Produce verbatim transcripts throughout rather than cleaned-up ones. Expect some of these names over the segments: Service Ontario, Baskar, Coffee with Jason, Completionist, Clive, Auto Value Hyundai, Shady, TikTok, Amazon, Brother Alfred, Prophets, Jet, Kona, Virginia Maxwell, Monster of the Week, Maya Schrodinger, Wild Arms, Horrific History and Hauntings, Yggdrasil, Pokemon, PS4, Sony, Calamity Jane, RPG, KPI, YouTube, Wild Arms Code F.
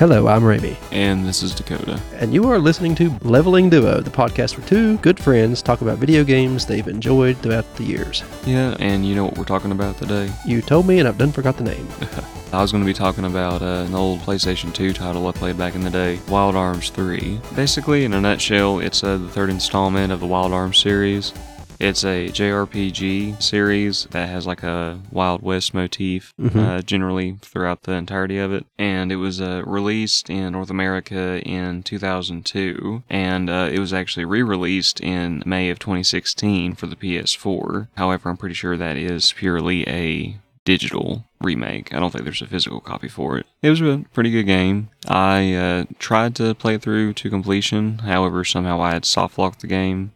Hello, I'm Ramie. And this is Dakota. And you are listening to Leveling Duo, the podcast where two good friends talk about video games they've enjoyed throughout the years. Yeah, and you know what we're talking about today? You told me and I've done forgot the name. I was going to be talking about uh, an old PlayStation two title I played back in the day, Wild Arms three. Basically, in a nutshell, it's uh, the third installment of the Wild Arms series. It's a J R P G series that has like a Wild West motif mm-hmm. uh, generally throughout the entirety of it. And it was uh, released in North America in two thousand two. And uh, it was actually re-released in May of twenty sixteen for the P S four. However, I'm pretty sure that is purely a digital remake. I don't think there's a physical copy for it. It was a pretty good game. I uh, tried to play through to completion. However, somehow I had soft-locked the game.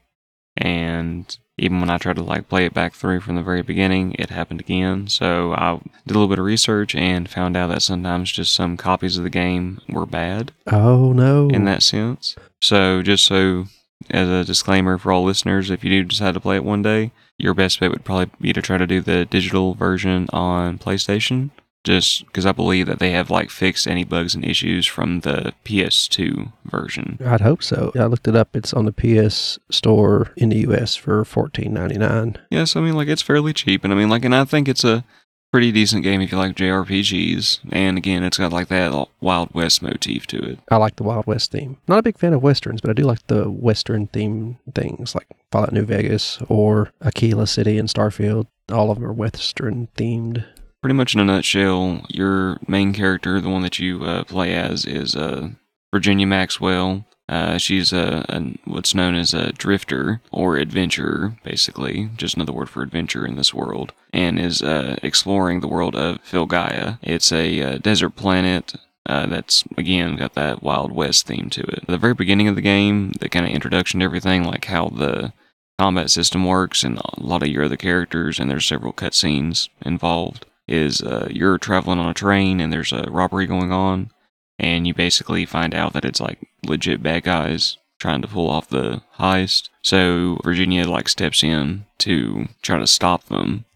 And even when I tried to like play it back through from the very beginning, it happened again. So I did a little bit of research and found out that sometimes just some copies of the game were bad. Oh, no. In that sense. So just so as a disclaimer for all listeners, if you do decide to play it one day, your best bet would probably be to try to do the digital version on PlayStation. Just because I believe that they have like fixed any bugs and issues from the P S two version. I'd hope so. I looked it up. It's on the P S Store in the U S for fourteen ninety-nine. Yes, I mean like it's fairly cheap, and I mean like, and I think it's a pretty decent game if you like J R P Gs. And again, it's got like that Wild West motif to it. I like the Wild West theme. Not a big fan of Westerns, but I do like the Western theme things like Fallout New Vegas or Aquila City and Starfield. All of them are Western themed. Pretty much in a nutshell, your main character, the one that you uh, play as, is uh, Virginia Maxwell. Uh, she's a, a what's known as a drifter or adventurer, basically, just another word for adventure in this world, and is uh, exploring the world of Filgaia. It's a uh, desert planet uh, that's, again, got that Wild West theme to it. At the very beginning of the game, the kind of introduction to everything, like how the combat system works and a lot of your other characters, and there's several cutscenes involved, is uh, you're traveling on a train and there's a robbery going on, and you basically find out that it's like legit bad guys trying to pull off the heist. So Virginia like steps in to try to stop them,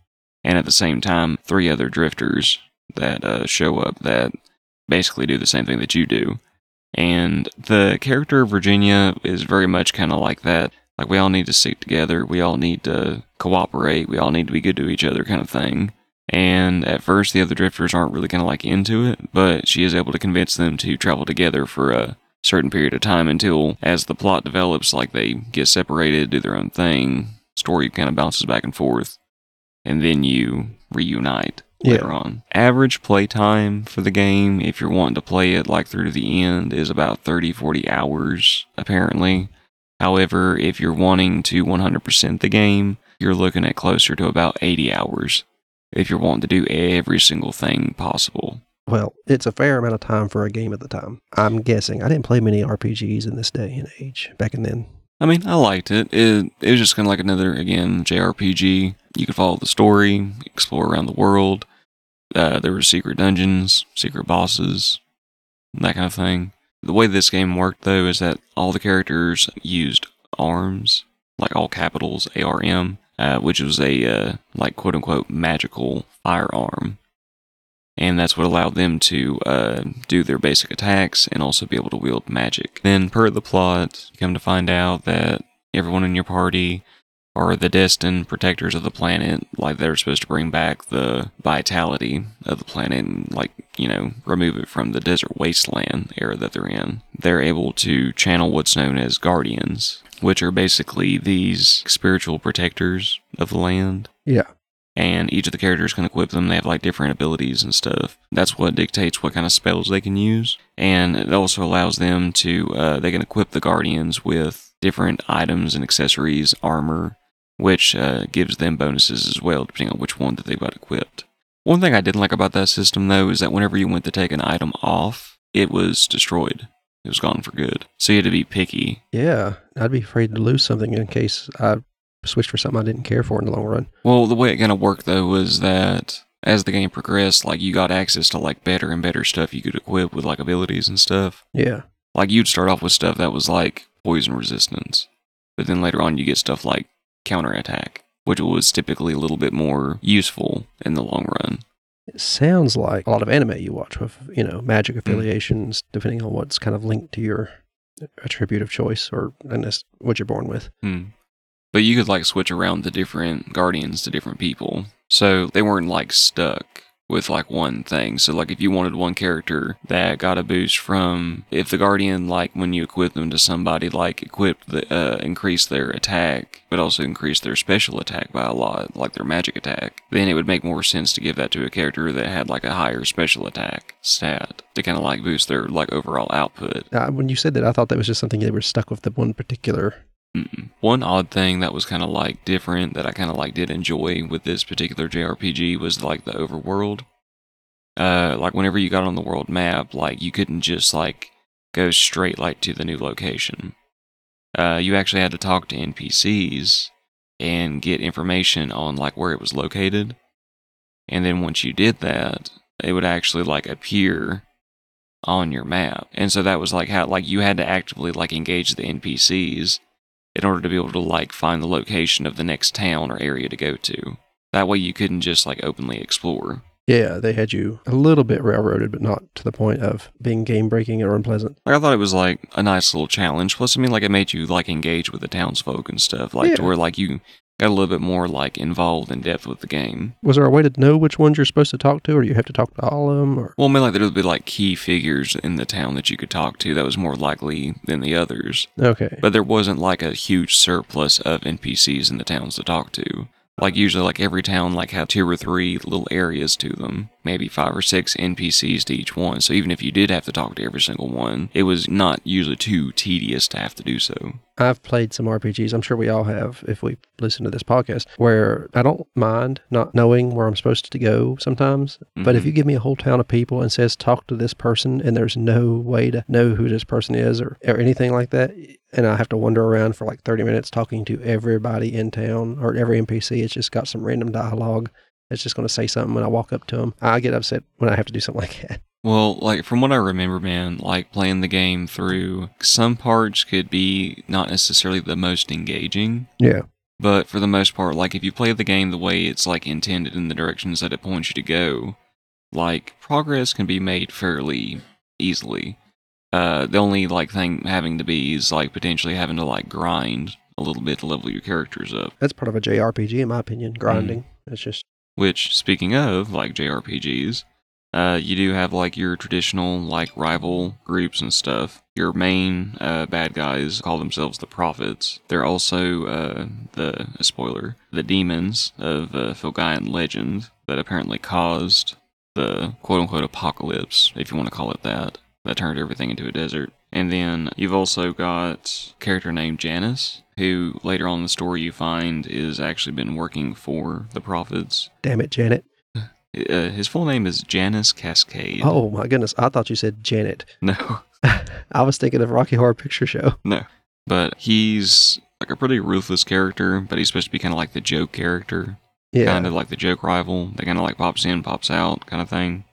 and at the same time three other drifters that uh, show up that basically do the same thing that you do. And the character of Virginia is very much kind of like that, like we all need to stick together, we all need to cooperate, we all need to be good to each other kind of thing. And at first, the other drifters aren't really kind of like into it, but she is able to convince them to travel together for a certain period of time until, as the plot develops, like they get separated, do their own thing, story kind of bounces back and forth, and then you reunite yeah. later on. Average play time for the game, if you're wanting to play it like through to the end, is about thirty, forty hours, apparently. However, if you're wanting to one hundred percent the game, you're looking at closer to about eighty hours. If you're wanting to do every single thing possible. Well, it's a fair amount of time for a game at the time, I'm guessing. I didn't play many R P Gs in this day and age, back in then. I mean, I liked it. It, it was just kind of like another, again, J R P G. You could follow the story, explore around the world. Uh, there were secret dungeons, secret bosses, that kind of thing. The way this game worked, though, is that all the characters used ARMS, like all capitals, A R M. Uh, which was a, uh, like, quote-unquote, magical firearm. And that's what allowed them to uh, do their basic attacks and also be able to wield magic. Then, per the plot, you come to find out that everyone in your party are the destined protectors of the planet. Like, they're supposed to bring back the vitality of the planet and, like, you know, remove it from the desert wasteland era that they're in. They're able to channel what's known as guardians, which are basically these spiritual protectors of the land. Yeah. And each of the characters can equip them. They have, like, different abilities and stuff. That's what dictates what kind of spells they can use. And it also allows them to, uh, they can equip the guardians with different items and accessories, armor, which uh, gives them bonuses as well, depending on which one that they've got equipped. One thing I didn't like about that system, though, is that whenever you went to take an item off, it was destroyed. It was gone for good. So you had to be picky. Yeah, I'd be afraid to lose something in case I switched for something I didn't care for in the long run. Well, the way it kind of worked, though, was that as the game progressed, like, you got access to, like, better and better stuff you could equip with, like, abilities and stuff. Yeah. Like, you'd start off with stuff that was, like, poison resistance. But then later on, you get stuff like counterattack, which was typically a little bit more useful in the long run. It sounds like a lot of anime you watch with, you know, magic affiliations, mm. depending on what's kind of linked to your attribute of choice or what you're born with. Mm. But you could like switch around the different guardians to different people. So they weren't like stuck with like one thing. So like if you wanted one character that got a boost from, if the guardian, like when you equip them to somebody, like equip the, uh, increase their attack, but also increase their special attack by a lot, like their magic attack, then it would make more sense to give that to a character that had like a higher special attack stat to kind of like boost their like overall output. Uh, when you said that, I thought that was just something they were stuck with the one particular. Mm-mm. One odd thing that was kind of like different that I kind of like did enjoy with this particular J R P G was like the overworld. Uh, like whenever you got on the world map, like you couldn't just like go straight like to the new location. Uh, you actually had to talk to N P Cs and get information on like where it was located. And then once you did that, it would actually like appear on your map. And so that was like how like you had to actively like engage the N P Cs in order to be able to like find the location of the next town or area to go to. That way you couldn't just like openly explore. Yeah, they had you a little bit railroaded, but not to the point of being game-breaking or unpleasant. Like I thought it was like a nice little challenge. Plus, I mean, like it made you like engage with the townsfolk and stuff, like yeah. to where like you got a little bit more like involved in depth with the game. Was there a way to know which ones you're supposed to talk to, or you have to talk to all of them? Or? Well, I mean, like there would be like key figures in the town that you could talk to that was more likely than the others. Okay. But there wasn't like a huge surplus of N P Cs in the towns to talk to. Like usually like every town like had two or three little areas to them, maybe five or six N P Cs to each one. So even if you did have to talk to every single one, it was not usually too tedious to have to do so. I've played some R P Gs, I'm sure we all have if we listen to this podcast, where I don't mind not knowing where I'm supposed to go sometimes. Mm-hmm. But if you give me a whole town of people and says, talk to this person, and there's no way to know who this person is or, or anything like that, and I have to wander around for like thirty minutes talking to everybody in town or every N P C, it's just got some random dialogue that's just going to say something when I walk up to them. I get upset when I have to do something like that. Well, like from what I remember, man, like playing the game through, some parts could be not necessarily the most engaging. Yeah. But for the most part, like if you play the game the way it's like intended in the directions that it points you to go, like progress can be made fairly easily. Uh, the only like thing having to be is like potentially having to like grind a little bit to level your characters up. That's part of a J R P G, in my opinion. Grinding. Mm. It's just. Which, speaking of like J R P Gs. Uh, you do have like your traditional like rival groups and stuff. Your main uh, bad guys call themselves the Prophets. They're also uh, the a spoiler, the demons of uh, Filgaian legend that apparently caused the quote unquote apocalypse, if you want to call it that, that turned everything into a desert. And then you've also got a character named Janice, who later on in the story you find is actually been working for the Prophets. Damn it, Janet. Uh, his full name is Janice Cascade. Oh my goodness, I thought you said Janet. No. I was thinking of Rocky Horror Picture Show. No. But he's like a pretty ruthless character, but he's supposed to be kind of like the joke character. Yeah. Kind of like the joke rival that kind of like pops in, pops out kind of thing.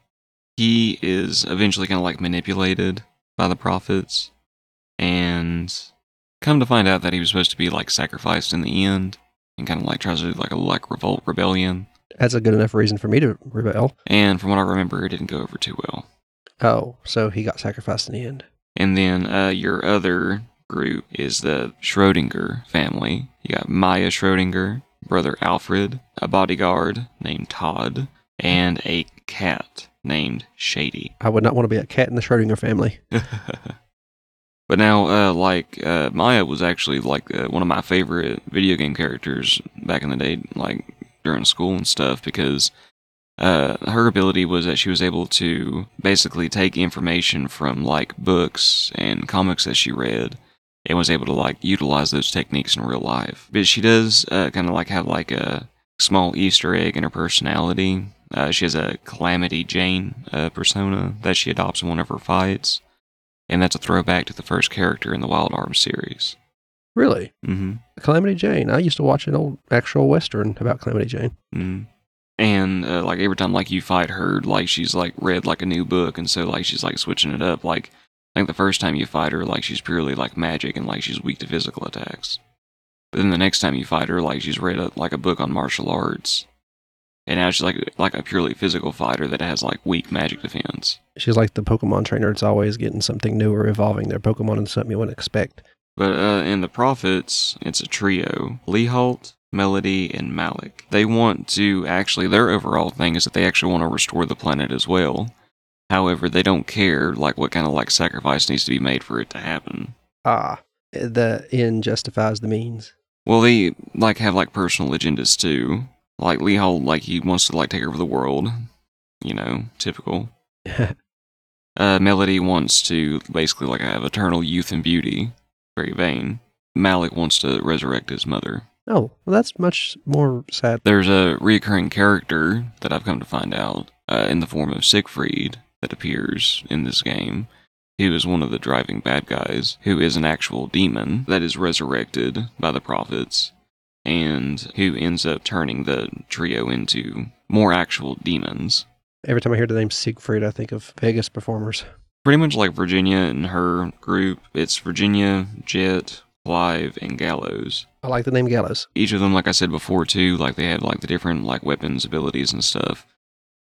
He is eventually kind of like manipulated by the Prophets, and come to find out that he was supposed to be like sacrificed in the end, and kind of like tries to do like a like revolt rebellion. That's a good enough reason for me to rebel. And from what I remember, it didn't go over too well. Oh, so he got sacrificed in the end. And then uh, your other group is the Schrodinger family. You got Maya Schrodinger, Brother Alfred, a bodyguard named Todd, and a cat named Shady. I would not want to be a cat in the Schrodinger family. But now, uh, like, uh, Maya was actually, like, uh, one of my favorite video game characters back in the day, like, during school and stuff, because uh, her ability was that she was able to basically take information from like books and comics that she read and was able to like utilize those techniques in real life. But she does uh, kind of like have like a small Easter egg in her personality. Uh, she has a Calamity Jane uh, persona that she adopts in one of her fights, and that's a throwback to the first character in the Wild Arms series. Really? Mm-hmm. Calamity Jane. I used to watch an old actual Western about Calamity Jane. Mm. And, uh, like, every time, like, you fight her, like, she's, like, read, like, a new book, and so, like, she's, like, switching it up. Like, I think the first time you fight her, like, she's purely, like, magic, and, like, she's weak to physical attacks. But then the next time you fight her, like, she's read, a, like, a book on martial arts. And now she's like like a purely physical fighter that has like weak magic defense. She's like the Pokemon trainer. It's always getting something new or evolving their Pokemon into something you wouldn't expect. But uh, in the Prophets, it's a trio. Leehalt, Melody, and Malik. They want to actually, their overall thing is that they actually want to restore the planet as well. However, they don't care like what kind of like sacrifice needs to be made for it to happen. Ah, the end justifies the means. Well, they like have like personal agendas too. Like Leehalt, like he wants to like take over the world, you know, typical. uh, Melody wants to basically like have eternal youth and beauty, very vain. Malik wants to resurrect his mother. Oh, well, that's much more sad. There's a recurring character that I've come to find out uh, in the form of Siegfried that appears in this game. He was one of the driving bad guys who is an actual demon that is resurrected by the Prophets, and who ends up turning the trio into more actual demons. Every time I hear the name Siegfried, I think of Vegas performers. Pretty much like Virginia and her group. It's Virginia, Jet, Clive, and Gallows. I like the name Gallows. Each of them, like I said before, too, like they have like the different like weapons, abilities, and stuff.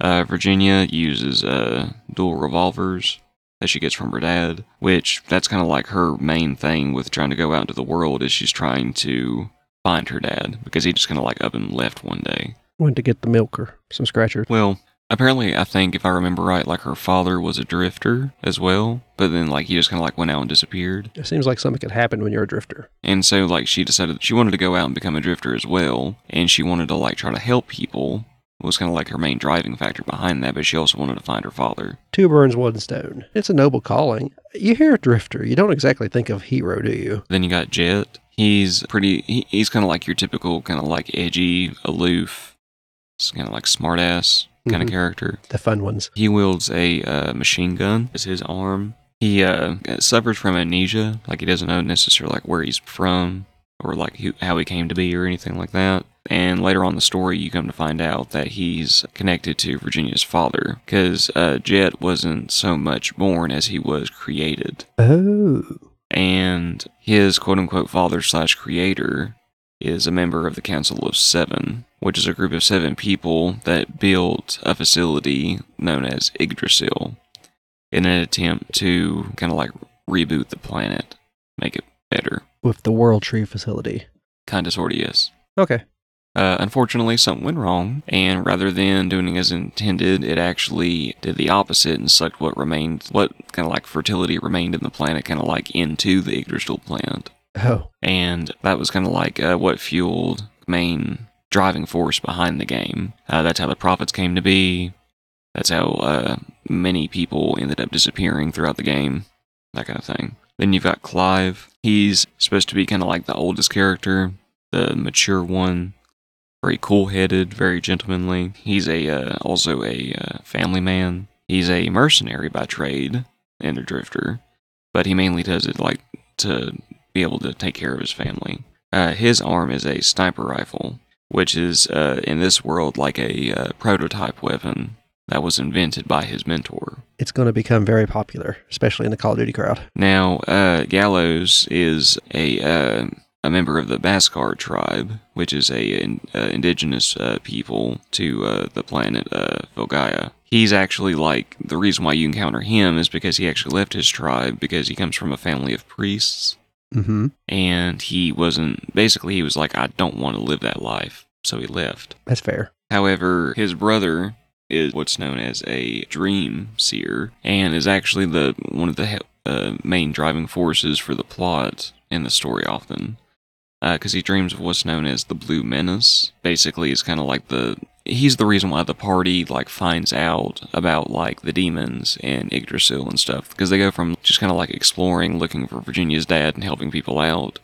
Uh, Virginia uses uh, dual revolvers that she gets from her dad, which that's kind of like her main thing with trying to go out into the world is she's trying to find her dad, because he just kind of like up and left one day. Went to get the milk or some scratchers. Well, apparently, I think, if I remember right, like her father was a drifter as well, but then like he just kind of like went out and disappeared. It seems like something could happen when you're a drifter. And so like she decided she wanted to go out and become a drifter as well, and she wanted to like try to help people. It was kind of like her main driving factor behind that, but she also wanted to find her father. Two birds, one stone. It's a noble calling. You hear a drifter, you don't exactly think of hero, do you? Then you got Jet. He's pretty, he, he's kind of like your typical kind of like edgy, aloof, kind of like smartass kind mm-hmm. of character. The fun ones. He wields a uh, machine gun as his arm. He uh, suffers from amnesia, like he doesn't know necessarily like where he's from or like who, how he came to be or anything like that. And later on in the story, you come to find out that he's connected to Virginia's father, because uh, Jet wasn't so much born as he was created. Oh. And his quote-unquote father-slash-creator is a member of the Council of Seven, which is a group of seven people that built a facility known as Yggdrasil in an attempt to kind of like reboot the planet, make it better. With the World Tree facility. Kind of, sort of, yes. Okay. Uh, unfortunately, something went wrong, and rather than doing as intended, it actually did the opposite and sucked what remained, what kind of like fertility remained in the planet, kind of like into the Yggdrasil plant. Oh. And that was kind of like uh, what fueled main driving force behind the game. Uh, that's how the Prophets came to be. That's how uh, many people ended up disappearing throughout the game. That kind of thing. Then you've got Clive. He's supposed to be kind of like the oldest character, the mature one. Very cool-headed, very gentlemanly. He's a uh, also a uh, family man. He's a mercenary by trade and a drifter, but he mainly does it like to be able to take care of his family. Uh, his arm is a sniper rifle, which is uh, in this world like a uh, prototype weapon that was invented by his mentor. It's going to become very popular, especially in the Call of Duty crowd. Now, uh, Gallows is a... Uh, a member of the Baskar tribe, which is a in, uh, indigenous uh, people to uh, the planet uh, Filgaia. He's actually like, the reason why you encounter him is because he actually left his tribe because he comes from a family of priests. Mm-hmm. And he wasn't, basically he was like, I don't want to live that life. So he left. That's fair. However, his brother is what's known as a dream seer and is actually the one of the uh, main driving forces for the plot in the story often. Because uh, he dreams of what's known as the Blue Menace. Basically, it's kind of like the... He's the reason why the party, like, finds out about, like, the demons and Yggdrasil and stuff. Because they go from just kind of, like, exploring, looking for Virginia's dad and helping people out,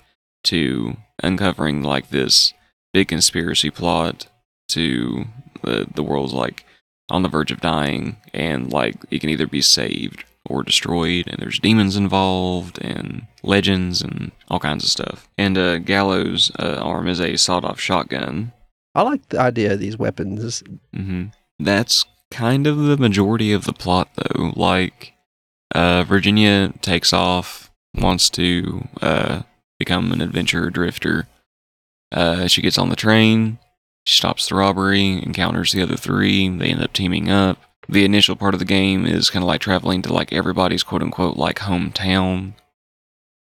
to uncovering, like, this big conspiracy plot to the, the world's, like, on the verge of dying. And, like, it can either be saved or destroyed, and there's demons involved, and legends, and all kinds of stuff. And uh, Gallows' uh, arm is a sawed-off shotgun. I like the idea of these weapons. Mm-hmm. That's kind of the majority of the plot, though. Like, uh, Virginia takes off, wants to uh, become an adventurer drifter. Uh, she gets on the train, She stops the robbery, encounters the other three, they end up teaming up. The initial part of the game is kind of like traveling to like everybody's quote-unquote like hometown,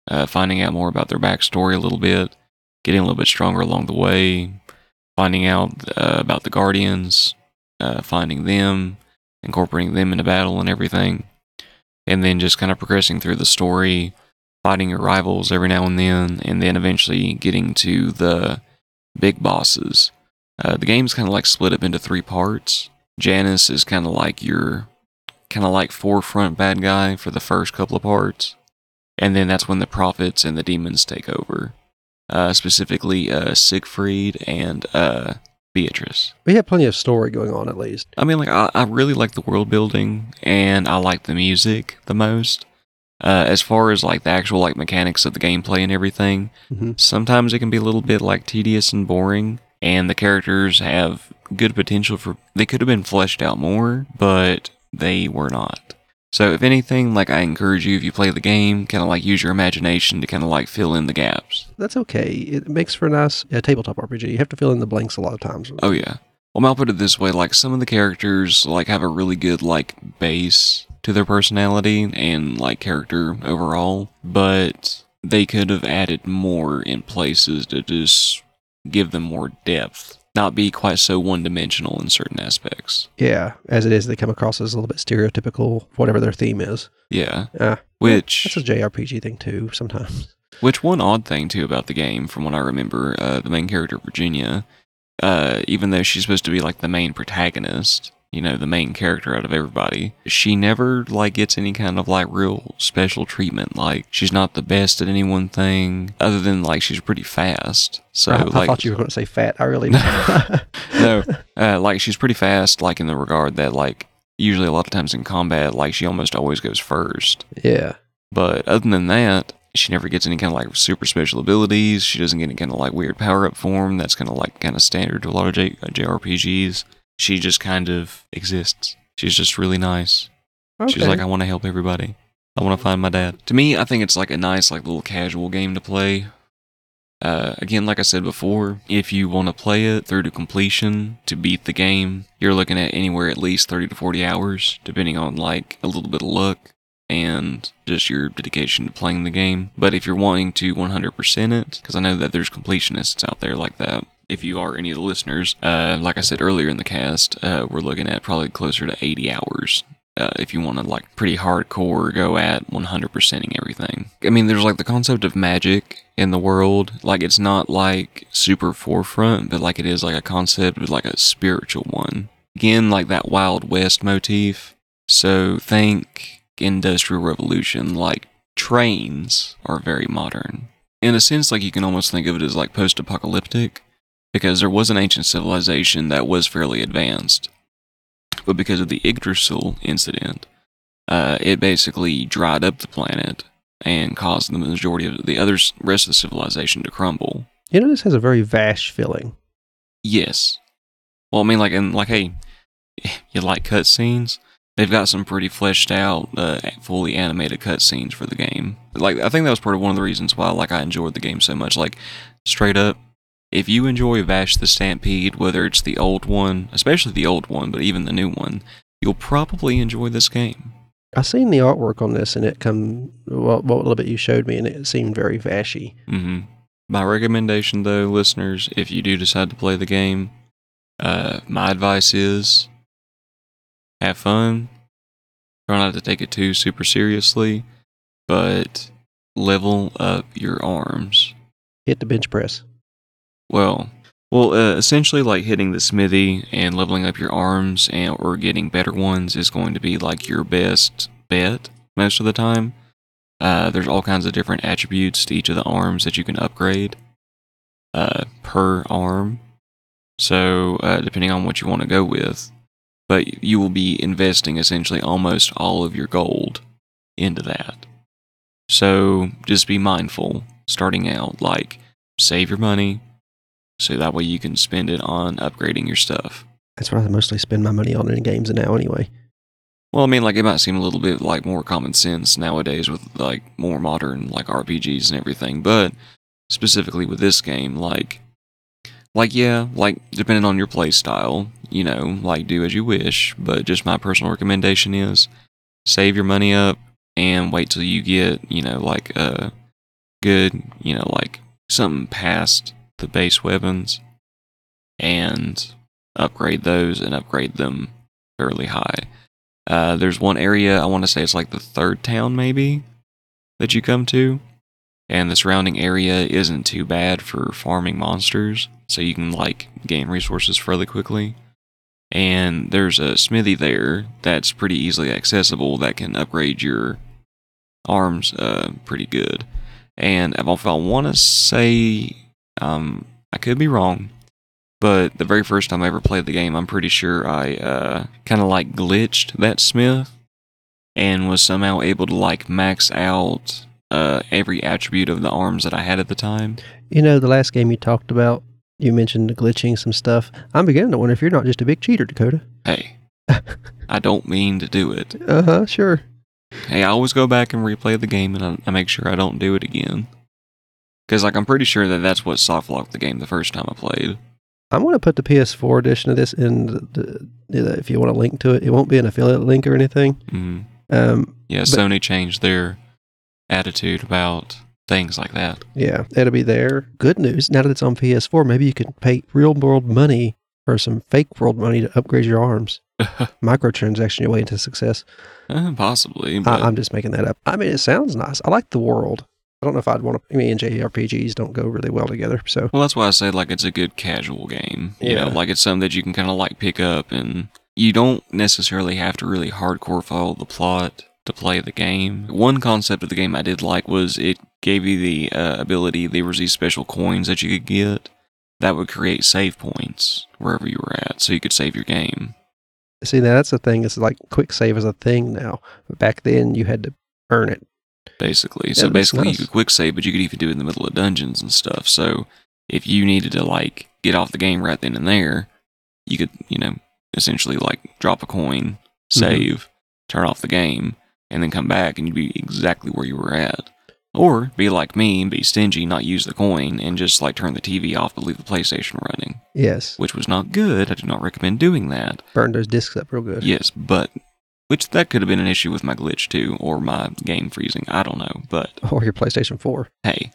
uh, finding out more about their backstory a little bit, getting a little bit stronger along the way, finding out uh, about the Guardians, uh, finding them, incorporating them into battle and everything, and then just kind of progressing through the story, fighting your rivals every now and then, and then eventually getting to the big bosses. Uh, the game's kind of like split up into three parts. Janice is kind of like your kind of like forefront bad guy for the first couple of parts, and then that's when the prophets and the demons take over. Uh, specifically, uh, Siegfried and uh, Beatrice. We had plenty of story going on, at least. I mean, like I, I really like the world building, and I like the music the most. Uh, as far as like the actual like mechanics of the gameplay and everything, mm-hmm. sometimes it can be a little bit like tedious and boring. And the characters have good potential for... They could have been fleshed out more, but they were not. So if anything, like I encourage you, if you play the game, kind of like use your imagination to kind of like fill in the gaps. That's okay. It makes for a nice uh, tabletop R P G. You have to fill in the blanks a lot of times. Oh, yeah. Well, I'll put it this way. Like some of the characters like have a really good like base to their personality and like character overall, but they could have added more in places to just... give them more depth, not be quite so one-dimensional in certain aspects. Yeah, as it is, they come across as a little bit stereotypical, whatever their theme is. Yeah. Uh, which... That's a J R P G thing, too, sometimes. Which one odd thing, too, about the game, from what I remember, uh, the main character, Virginia, uh, even though she's supposed to be, like, the main protagonist, you know, the main character out of everybody, she never, like, gets any kind of, like, real special treatment. Like, she's not the best at any one thing, other than, like, she's pretty fast. So, I, I like, thought you were going to say fat. I really didn't. No. Uh, like, she's pretty fast, like, in the regard that, like, usually a lot of times in combat, like, she almost always goes first. Yeah. But other than that, she never gets any kind of, like, super special abilities. She doesn't get any kind of, like, weird power-up form that's kind of, like, kind of standard to a lot of J- J R P Gs. She just kind of exists. She's just really nice. Okay. She's like, I want to help everybody. I want to find my dad. To me, I think it's like a nice, like little casual game to play. Uh, again, like I said before, if you want to play it through to completion to beat the game, you're looking at anywhere at least thirty to forty hours, depending on like a little bit of luck and just your dedication to playing the game. But if you're wanting to one hundred percent it, because I know that there's completionists out there like that, if you are any of the listeners, uh, like I said earlier in the cast, uh, we're looking at probably closer to eighty hours. Uh, if you want to like pretty hardcore go at one hundred percenting everything. I mean, there's like the concept of magic in the world. Like it's not like super forefront, but like it is like a concept with like a spiritual one. Again, like that Wild West motif. So think Industrial Revolution, like trains are very modern. In a sense, like you can almost think of it as like post-apocalyptic. Because there was an ancient civilization that was fairly advanced. But because of the Yggdrasil incident, uh, it basically dried up the planet and caused the majority of the other rest of the civilization to crumble. You know, this has a very Vash feeling. Yes. Well, I mean, like, and like, hey, you like cutscenes? They've got some pretty fleshed out, uh, fully animated cutscenes for the game. Like, I think that was part of one of the reasons why, like, I enjoyed the game so much. Like, straight up, if you enjoy Vash the Stampede, whether it's the old one, especially the old one, but even the new one, you'll probably enjoy this game. I seen the artwork on this, and it come well, what little bit you showed me, and it seemed very Vashy. Mm-hmm. My recommendation, though, listeners, if you do decide to play the game, uh, my advice is have fun. Try not to take it too super seriously, but level up your arms. Hit the bench press. Well, well, uh, essentially, like hitting the smithy and leveling up your arms and or getting better ones is going to be like your best bet most of the time. Uh, there's all kinds of different attributes to each of the arms that you can upgrade uh, per arm. So uh, depending on what you want to go with, but you will be investing essentially almost all of your gold into that. So just be mindful starting out. Like save your money. So that way you can spend it on upgrading your stuff. That's what I mostly spend my money on in games now anyway. Well, I mean, like, it might seem a little bit like more common sense nowadays with, like, more modern, like, R P Gs and everything. But specifically with this game, like, Like, yeah, like, depending on your play style, you know, like, do as you wish, but just my personal recommendation is save your money up and wait till you get, you know, like, uh, good, you know, like, something past the base weapons, and upgrade those and upgrade them fairly high. Uh, there's one area, I want to say it's like the third town, maybe, that you come to, and the surrounding area isn't too bad for farming monsters, so you can, like, gain resources fairly quickly. And there's a smithy there that's pretty easily accessible that can upgrade your arms uh, pretty good. And if I want to say, um, I could be wrong, but the very first time I ever played the game, I'm pretty sure I uh, kind of, like, glitched that smith and was somehow able to, like, max out Uh, every attribute of the arms that I had at the time. You know, the last game you talked about, you mentioned glitching some stuff. I'm beginning to wonder if you're not just a big cheater, Dakota. Hey, I don't mean to do it. Uh-huh, sure. Hey, I always go back and replay the game, and I, I make sure I don't do it again. Because, like, I'm pretty sure that that's what softlocked the game the first time I played. I'm going to put the P S four edition of this in, the, the, if you want to link to it. It won't be an affiliate link or anything. Mm-hmm. Um, yeah, but Sony changed their attitude about things like that. Yeah, it'll be there. Good news, now that it's on P S four, maybe you can pay real world money or some fake world money to upgrade your arms. Microtransaction your way into success. Uh, possibly. But I, I'm just making that up. I mean, it sounds nice. I like the world. I don't know if I'd want to. I mean, J R P Gs don't go really well together. So. Well, that's why I said, like, it's a good casual game. Yeah. You know, like, it's something that you can kind of, like, pick up, and you don't necessarily have to really hardcore follow the plot to play the game. One concept of the game I did like was it gave you the uh, ability, there was these special coins that you could get that would create save points wherever you were at, so you could save your game. See, now that's the thing, it's like quick save is a thing now. Back then, you had to earn it. Basically. Yeah, so basically, nice. You could quick save, but you could even do it in the middle of dungeons and stuff, so if you needed to, like, get off the game right then and there, you could, you know, essentially, like, drop a coin, save, mm-hmm. turn off the game, and then come back and you'd be exactly where you were at. Or be like me and be stingy, not use the coin, and just, like, turn the T V off but leave the PlayStation running. Yes. Which was not good. I do not recommend doing that. Burned those discs up real good. Yes, but, which that could have been an issue with my glitch too, or my game freezing, I don't know, but. Or your PlayStation four. Hey,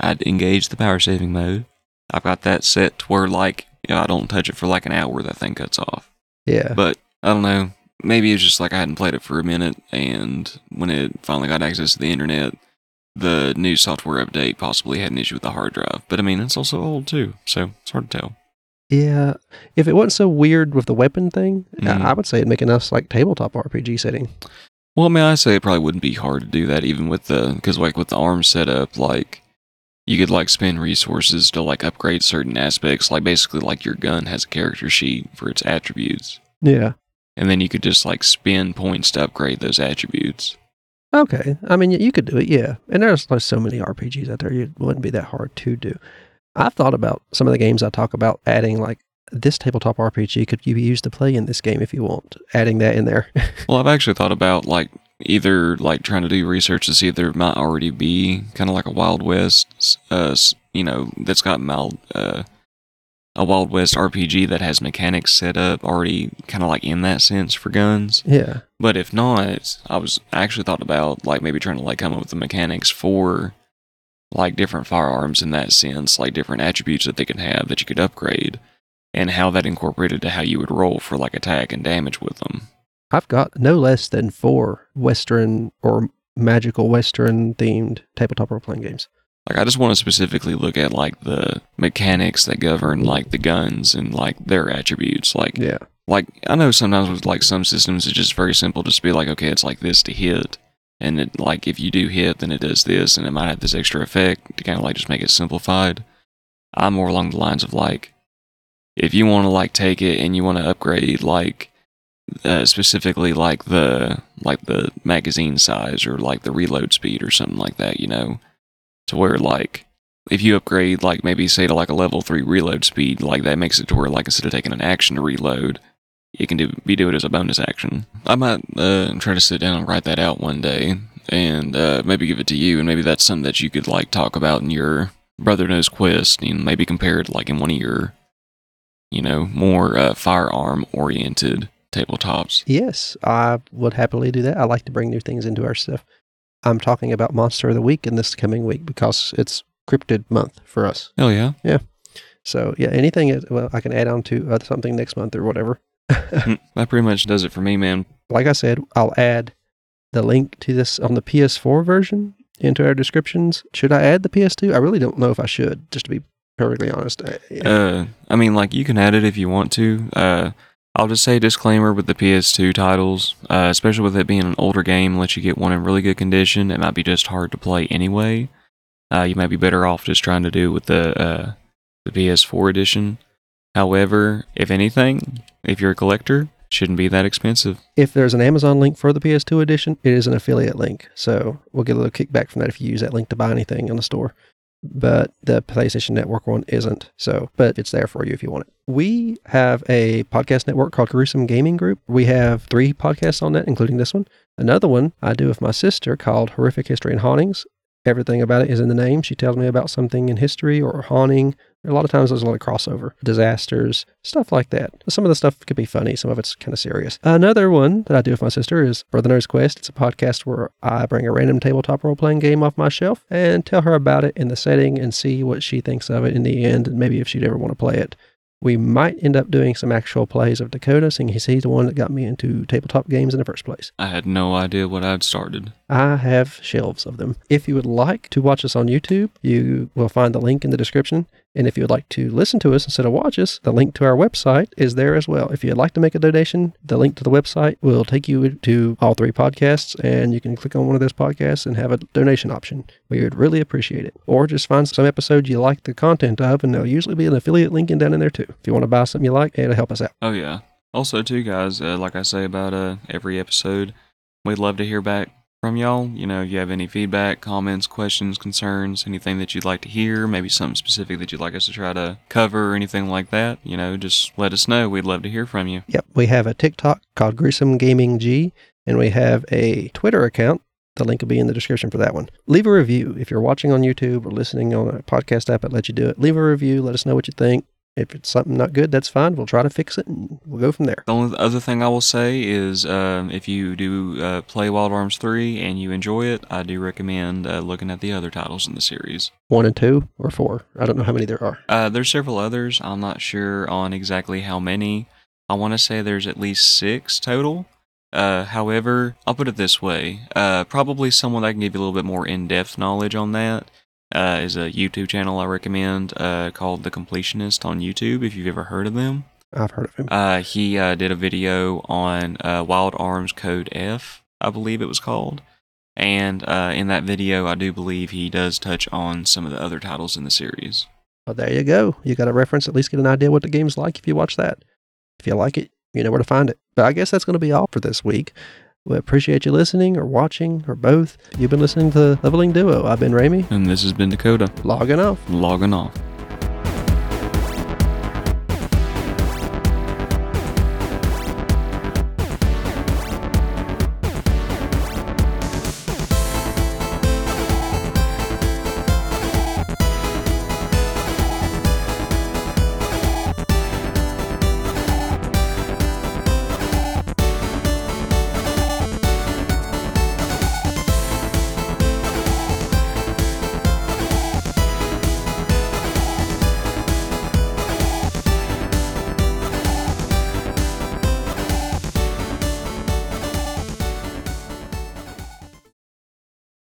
I'd engage the power saving mode. I've got that set to where, like, you know, I don't touch it for like an hour, that thing cuts off. Yeah. But, I don't know. Maybe it's just like I hadn't played it for a minute, and when it finally got access to the internet, the new software update possibly had an issue with the hard drive. But I mean, it's also old too, so it's hard to tell. Yeah, if it wasn't so weird with the weapon thing, mm. I would say it'd make a nice, like, tabletop R P G setting. Well, I mean, I say it probably wouldn't be hard to do that, even with the, because like with the arm setup, like you could like spend resources to like upgrade certain aspects. Like basically, like your gun has a character sheet for its attributes. Yeah. And then you could just, like, spend points to upgrade those attributes. Okay. I mean, you could do it, yeah. And there's, there's so many R P Gs out there, it wouldn't be that hard to do. I've thought about some of the games I talk about adding, like, this tabletop R P G could be used to play in this game if you want. Adding that in there. Well, I've actually thought about, like, either, like, trying to do research to see if there might already be kind of like a Wild West, uh, you know, that's got mild... Uh, a Wild West R P G that has mechanics set up already kind of like in that sense for guns. Yeah. But if not, I was I actually thought about like maybe trying to like come up with the mechanics for like different firearms in that sense, like different attributes that they could have that you could upgrade and how that incorporated to how you would roll for like attack and damage with them. I've got no less than four Western or magical Western themed tabletop role-playing games. Like, I just want to specifically look at, like, the mechanics that govern, like, the guns and, like, their attributes. Like, yeah. Like, I know sometimes with, like, some systems, it's just very simple just to be like, okay, it's like this to hit. And, it, like, if you do hit, then it does this, and it might have this extra effect to kind of, like, just make it simplified. I'm more along the lines of, like, if you want to, like, take it and you want to upgrade, like, uh, specifically, like, the like the magazine size or, like, the reload speed or something like that, you know? To where, like, if you upgrade, like, maybe, say, to, like, a level three reload speed, like, that makes it to where, like, instead of taking an action to reload, it can do, be do it as a bonus action. I might uh, try to sit down and write that out one day, and uh, maybe give it to you, and maybe that's something that you could, like, talk about in your Brother Knows Quest, you know, maybe compared like in one of your, you know, more uh, firearm-oriented tabletops. Yes, I would happily do that. I like to bring new things into our stuff. I'm talking about Monster of the Week in this coming week because it's Cryptid Month for us. Oh, yeah? Yeah. So, yeah, anything is, well, I can add on to uh, something next month or whatever. That pretty much does it for me, man. Like I said, I'll add the link to this on the P S four version into our descriptions. Should I add the P S two? I really don't know if I should, just to be perfectly honest. Yeah. Uh, I mean, like, you can add it if you want to. Uh, I'll just say disclaimer with the P S two titles, uh, especially with it being an older game, unless you get one in really good condition, it might be just hard to play anyway. Uh, you might be better off just trying to do with the uh, the P S four edition. However, if anything, if you're a collector, shouldn't be that expensive. If there's an Amazon link for the P S two edition, it is an affiliate link. So we'll get a little kickback from that if you use that link to buy anything in the store. But the PlayStation Network one isn't. So, but it's there for you if you want it. We have a podcast network called Gruesome Gaming Group. We have three podcasts on that, including this one. Another one I do with my sister called Horrific History and Hauntings. Everything about it is in the name. She tells me about something in history or haunting. A lot of times there's a lot of crossover, disasters, stuff like that. Some of the stuff could be funny. Some of it's kind of serious. Another one that I do with my sister is Brother Nerd's Quest. It's a podcast where I bring a random tabletop role-playing game off my shelf and tell her about it in the setting and see what she thinks of it in the end and maybe if she'd ever want to play it. We might end up doing some actual plays of Dakota, since he's, he's the one that got me into tabletop games in the first place. I had no idea what I'd started. I have shelves of them. If you would like to watch us on YouTube, you will find the link in the description. And if you would like to listen to us instead of watch us, the link to our website is there as well. If you'd like to make a donation, the link to the website will take you to all three podcasts, and you can click on one of those podcasts and have a donation option. We would really appreciate it. Or just find some episode you like the content of, and there'll usually be an affiliate link down in there too. If you want to buy something you like, it'll help us out. Oh, yeah. Also, too, guys, uh, like I say about uh, every episode, we'd love to hear back from y'all. You know, if you have any feedback, comments, questions, concerns, anything that you'd like to hear, maybe something specific that you'd like us to try to cover or anything like that, you know, just let us know. We'd love to hear from you. Yep. We have a TikTok called Gruesome Gaming G, and we have a Twitter account. The link will be in the description for that one. Leave a review. If you're watching on YouTube or listening on a podcast app, it lets you do it. Leave a review. Let us know what you think. If it's something not good, that's fine. We'll try to fix it, and we'll go from there. The only other thing I will say is uh, if you do uh, play Wild Arms three and you enjoy it, I do recommend uh, looking at the other titles in the series. One and two or four? I don't know how many there are. Uh, there's several others. I'm not sure on exactly how many. I want to say there's at least six total. Uh, however, I'll put it this way. Uh, probably someone that can give you a little bit more in-depth knowledge on that. Uh, is a YouTube channel I recommend uh, called The Completionist on YouTube, if you've ever heard of them. I've heard of him. Uh, he uh, did a video on uh, Wild Arms Code F, I believe it was called. And uh, in that video, I do believe he does touch on some of the other titles in the series. Well, there you go. You got a reference, at least get an idea what the game's like if you watch that. If you like it, you know where to find it. But I guess that's going to be all for this week. We appreciate you listening or watching or both. You've been listening to Leveling Duo. I've been Ramie. And this has been Dakota. Logging off. Logging off.